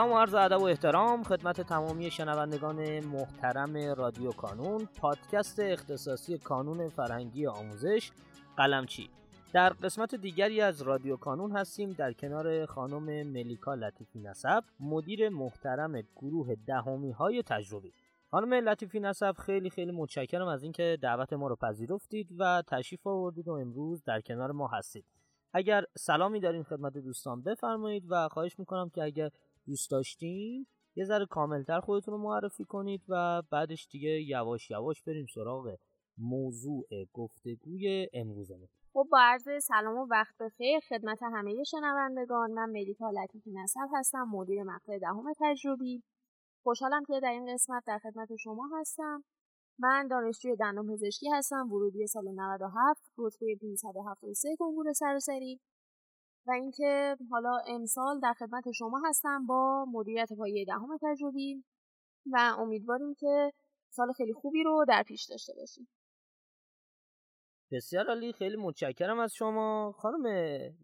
سلام و عرض ادب و احترام خدمت تمامی شنوندگان محترم رادیو کانون، پادکست اختصاصی کانون فرهنگی آموزش قلمچی. در قسمت دیگری از رادیو کانون هستیم در کنار خانم ملیکا لطفی نسب، مدیر محترم گروه دهمی های تجربی. خانم لطفی نسب، خیلی متشکرم از اینکه دعوت ما رو پذیرفتید و تشریف آوردید و امروز در کنار ما هستید. اگر سلامی دارین خدمت دوستان بفرمایید و خواهش میکنم که اگر دوست داشتین یه ذره کاملتر خودتون رو معرفی کنید و بعدش دیگه یواش بریم سراغ موضوع گفتگوی امروزمون. خب با عرض سلام و وقت بخیر خدمت همه شنوندگان، من ملیکا لطفی نسب هستم، مدیر مقطع دهم تجربی. خوشحالم که در این قسمت در خدمت شما هستم. من دانشجوی دندانپزشکی هستم، ورودی سال 97، رتبه 573 کنکور سراسری و اینکه حالا امسال در خدمت شما هستم با مدیریت پایه دهم تجربی و امیدواریم که سال خیلی خوبی رو در پیش داشته باشیم. بسیار عالی، خیلی متشکرم از شما خانم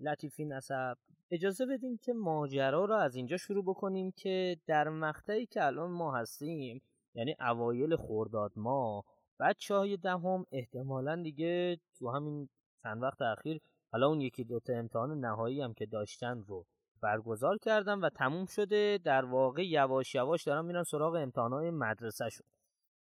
لطفی نسب. اجازه بدیم که ماجرا رو از اینجا شروع بکنیم که در مقطعی که الان ما هستیم، یعنی اوایل خرداد ماه، بچه‌های دهم احتمالاً دیگه تو همین چند وقت اخیر حالا اون یکی دوتا امتحان نهایی هم که داشتن رو برگزار کردن و تموم شده، در واقع یواش دارن میرن سراغ امتحانات مدرسه شون.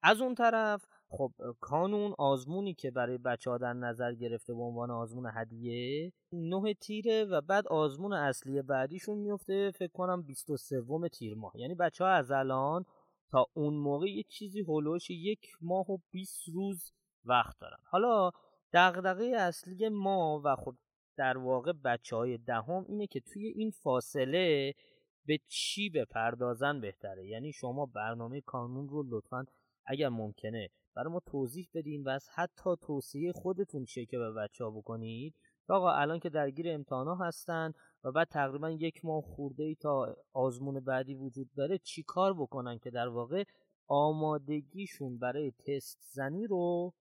از اون طرف خب کانون آزمونی که برای بچه‌ها در نظر گرفته به عنوان آزمون هدیه 9 تیره و بعد آزمون اصلی بعدیشون میفته فکر کنم 23 تیر ماه، یعنی بچه‌ها از الان تا اون موقع یه چیزی هولوش 1 ماه و 20 روز وقت دارن. حالا دغدغه اصلی ما و خب در واقع بچه‌های دهم اینه که توی این فاصله به چی بپردازن بهتره، یعنی شما برنامه کانون رو لطفاً اگر ممکنه برای ما توضیح بدین و از حتی توصیه خودتون چیه که به بچه‌ها بکنید. آقا الان که درگیر امتحانا هستن و بعد تقریبا 1 ماه خورده‌ای تا آزمون بعدی وجود داره، چی کار بکنن که در واقع آمادگیشون برای تست زنی رو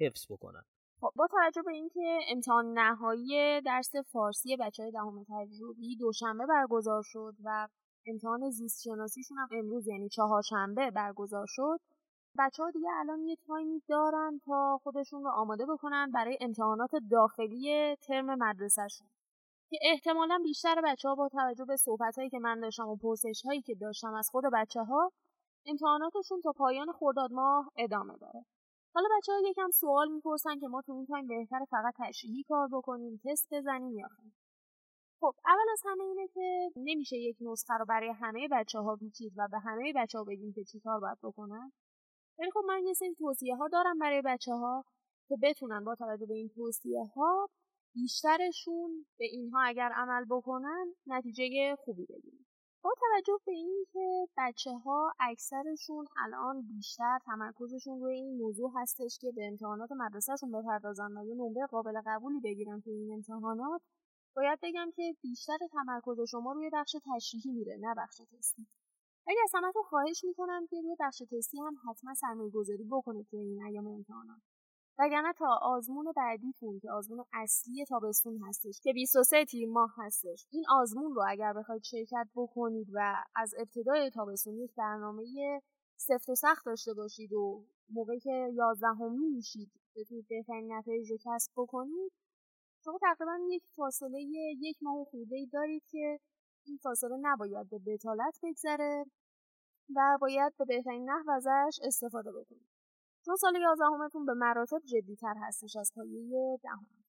حفظ بکنن؟ خب با توجه به اینکه امتحان نهایی درس فارسی بچه‌های دهم تجربی دوشنبه برگزار شد و امتحان زیست شناسیشون هم امروز یعنی چهارشنبه برگزار شد، بچه‌ها دیگه الان یه تایمی دارن تا خودشون رو آماده بکنن برای امتحانات داخلی ترم مدرسه‌شون که احتمالاً بیشتر بچه‌ها با توجه به صحبت‌هایی که من داشتم و پرسش‌هایی که داشتم از خود بچه‌ها، امتحاناتشون تا پایان خرداد ماه ادامه داره. حالا بچه‌ها یکم سوال می‌پرسن که ما تو این تایم بهتره فقط تشریحی کار بکنیم، تست بزنیم یا خیر. خب اول از همه اینه که نمیشه یک نسخه رو برای همه بچه‌ها پیچید و به همه بچه‌ها بگیم که چیکار باید بکنن. ولی خب من یه سری توصیه‌ها دارم برای بچه‌ها که بتونن با توجه به این توصیه‌ها بیشترشون به اینها اگر عمل بکنن نتیجه خوبی بگیرن. با توجه به این که بچه‌ها اکثرشون الان بیشتر تمرکزشون روی این موضوع هستش که به امتحانات مدرسه‌شون بپردازن و یه نمره قابل قبولی بگیرن توی این امتحانات، باید بگم که بیشتر تمرکز شما روی بخش تشریحی میره نه بخش تستی. اگه از همتون خواهش میکنم که روی بخش تستی هم حتما سرمایه‌گذاری بکنید توی این ایام امتحانات. وگرنه تا آزمون بعدیتون که آزمون اصلی تابستون هستش که 23 تیر ماه هستش، این آزمون رو اگر بخواید شرکت بکنید و از ابتدای تابستون یک برنامه سفت و سخت داشته باشید و موقعی که 11 میشید بتونید بهترین نتایج رو کسب بکنید، شما تقریبا یک فاصله 1 ماه خورده‌ای دارید که این فاصله نباید به بتالت بگذره و باید به بهترین نحو ازش استفاده بکنید. چون سال 11متون به مراتب جدی‌تر هستش از پایه دهم.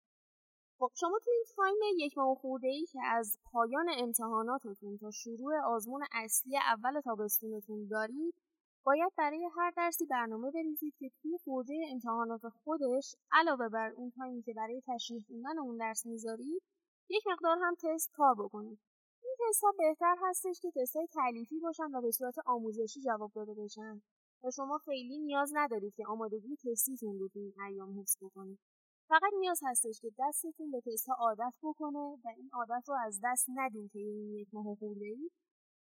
خب شما تو این تایم 1 ماه خورده‌ای که از پایان امتحاناتتون تا شروع آزمون اصلی اول تابستونتون دارید، باید برای هر درسی برنامه بریزید که توی حوزه امتحانات خودش علاوه بر اون تایمی که برای تشریح خوندن اون درس می‌ذارید، یک مقدار هم تست کار بکنید. این تست‌ها بهتر هستش که تست‌های تألیفی باشن و به صورت آموزشی جواب داده بشن. و شما خیلی نیاز ندارید که آمادگی تستیتون رو این ایام حفظ بکنید. فقط نیاز هستش که دستتون به تست‌ها عادت بکنه و این عادت رو از دست ندین که این 1 ماه خورده‌ای،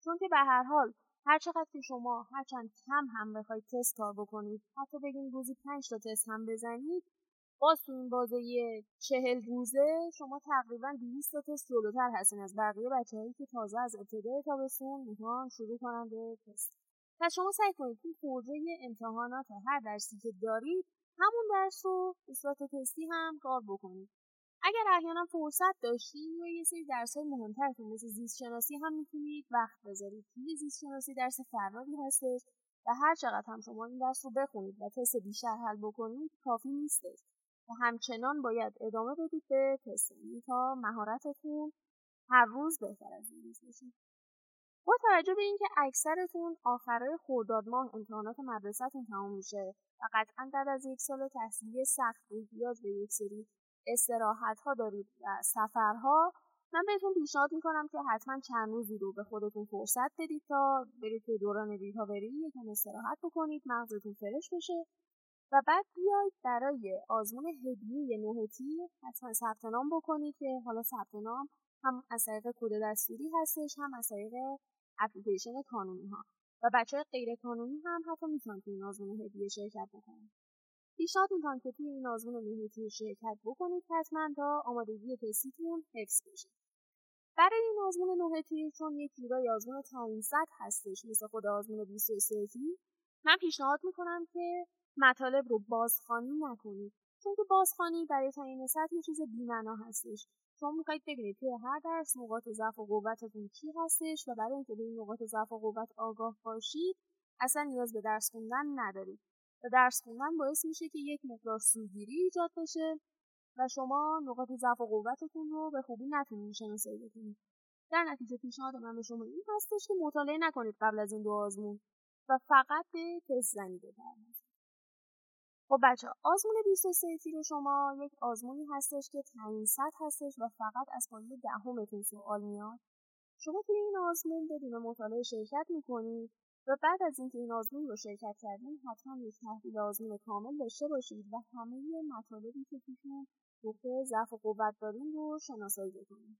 چون که به هر حال هر چقدر که شما هر چند کم هم بخواید تست کار بکنید، حتی بگین روزی 5 تا تست هم بزنید، باز تو این بازه 40 روزه شما تقریبا 200 تست جلوتر هستین از بقیه بچه‌هایی که تازه از ابتدای تابستون میخوان شروع کنن به تست. پس شما سعی کنید تو پروژه امتحانات هر درسی که دارید همون درس رو به صورت تستی هم کار بکنید. اگر احیانا فرصت داشتین یا یه سری درس‌های مهم‌ترتون مثل زیست‌شناسی هم میتونید وقت بذارید. زیست‌شناسی درس فراری هستش و هر چقدر هم شما این درس رو بخونید و تست بیشتر حل بکنید کافی نیستش و همچنان باید ادامه بدید به تست تا مهارتتون هر روز بهتر از این روز بشه. با توجه به اینکه اکثرتون آخرای خرداد ماه امتحانات مدرسه‌تون تموم میشه و قطعاً بعد از یک سال تحصیلی سخت احتیاج به یک سری استراحت‌ها دارید و سفرها، من بهتون پیشنهاد میکنم که حتما چند روزی رو به خودتون فرصت بدید تا برید به دوران ریکاوری یکم استراحت بکنید، مغزتون فرش بشه و بعد بیاید برای آزمون هدیه نهتی حتما ثبت نام بکنید که حالا ثبت نام هم از طریق کد دستوری هستش هم از طریق اپلیکیشن کانونی ها و بچه‌های غیر کانونی هم حتی میتونن توی این آزمون هدیه شرکت بکنن. پیشنهاد می‌کنم که توی این آزمون نهتی شرکت بکنید حتما تا آمادگی تستتون حفظ بشه. برای این آزمون نهتی چون یک جورای آزمون تعیین سطح هستش مثل خود آزمون 23 من پیشنهاد می‌کنم که مطالب رو بازخوانی نکنید چون که بازخوانی برای تعیین سطح یه چیز بی‌معنا هستش. شما می‌خواید ببینید توی هر درس نقاط ضعف و قوتتون چی هستش و برای اینکه به این نقاط ضعف و قوت آگاه باشید اصلا نیاز به درس خوندن ندارید. و درس خوندن باعث میشه که یک مقدار سوگیری ایجاد بشه و شما نقاط ضعف و قوتتون رو به خوبی نتونید شناسایی بکنید. در نتیجه پیشنهاد من به شما این هستش که مطالعه نکنید قبل از این دو آزمون و فقط به تست زنی بپردازید. خب بچه آزمون 23 تیر شما یک آزمونی هستش که تعیین سطح هستش و فقط از پایه 10 سوال میاد. شما توی این آزمون بدون مطالعه شرکت میکنید و بعد از اینکه این آزمون رو شرکت کردین حتما یک تحلیل آزمون کامل داشته باشید و همه مطالبی که توشون نقطه ضعف و قوت دارین رو شناسایی بکنید.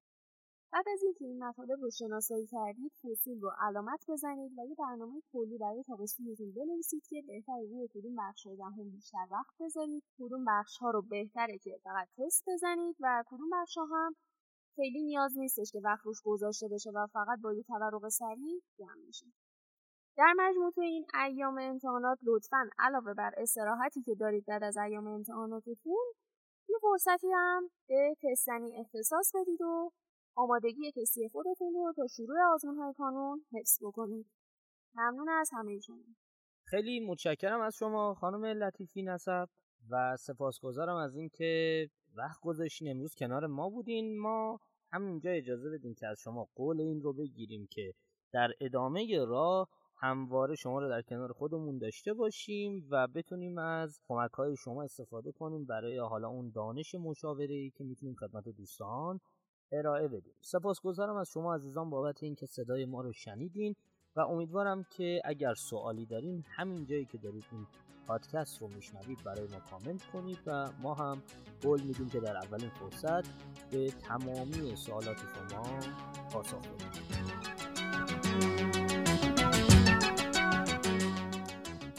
بعد از اینکه این مطالب رو شناسایی کردید فصول رو علامت بزنید و یه برنامه کلی برای تابستونتون بنویسید که بهتره روی کدوم بخش‌های دهم بیشتر وقت بذارید، کدوم بخش‌ها رو بهتره که فقط تست بزنید و کدوم بخش‌ها هم خیلی نیاز نیستش که وقت روش گذاشته بشه و فقط با یه تورق سریع جمع بشه. در مجموع تو این ایام امتحانات لطفاً علاوه بر استراحتی که دارید بعد از ایام امتحاناتتون یه فرصتی هم به تست زنی اختصاص بدید و آمادگی تستی خودتون رو تا شروع آزمون‌های کانون حفظ بکنید. ممنون از همه شما. خیلی متشکرم از شما خانم لطیفی نسب و سپاسگزارم از اینکه وقت گذاشتین امروز کنار ما بودین. ما همینجا اجازه بدین که از شما قول این رو بگیریم که در ادامه راه همواره شما رو در کنار خودمون داشته باشیم و بتونیم از کمک‌های شما استفاده کنیم برای حالا اون دانش مشاوره‌ای که می‌تونیم خدمت دوستان ارائه بدیم. سپاسگزارم از شما عزیزان بابت اینکه صدای ما رو شنیدین و امیدوارم که اگر سوالی دارین همین جایی که دارید این پادکست رو میشنوید برای ما کامنت کنید و ما هم قول میدیم که در اولین فرصت به تمامی سوالات شما پاسخ بدیم.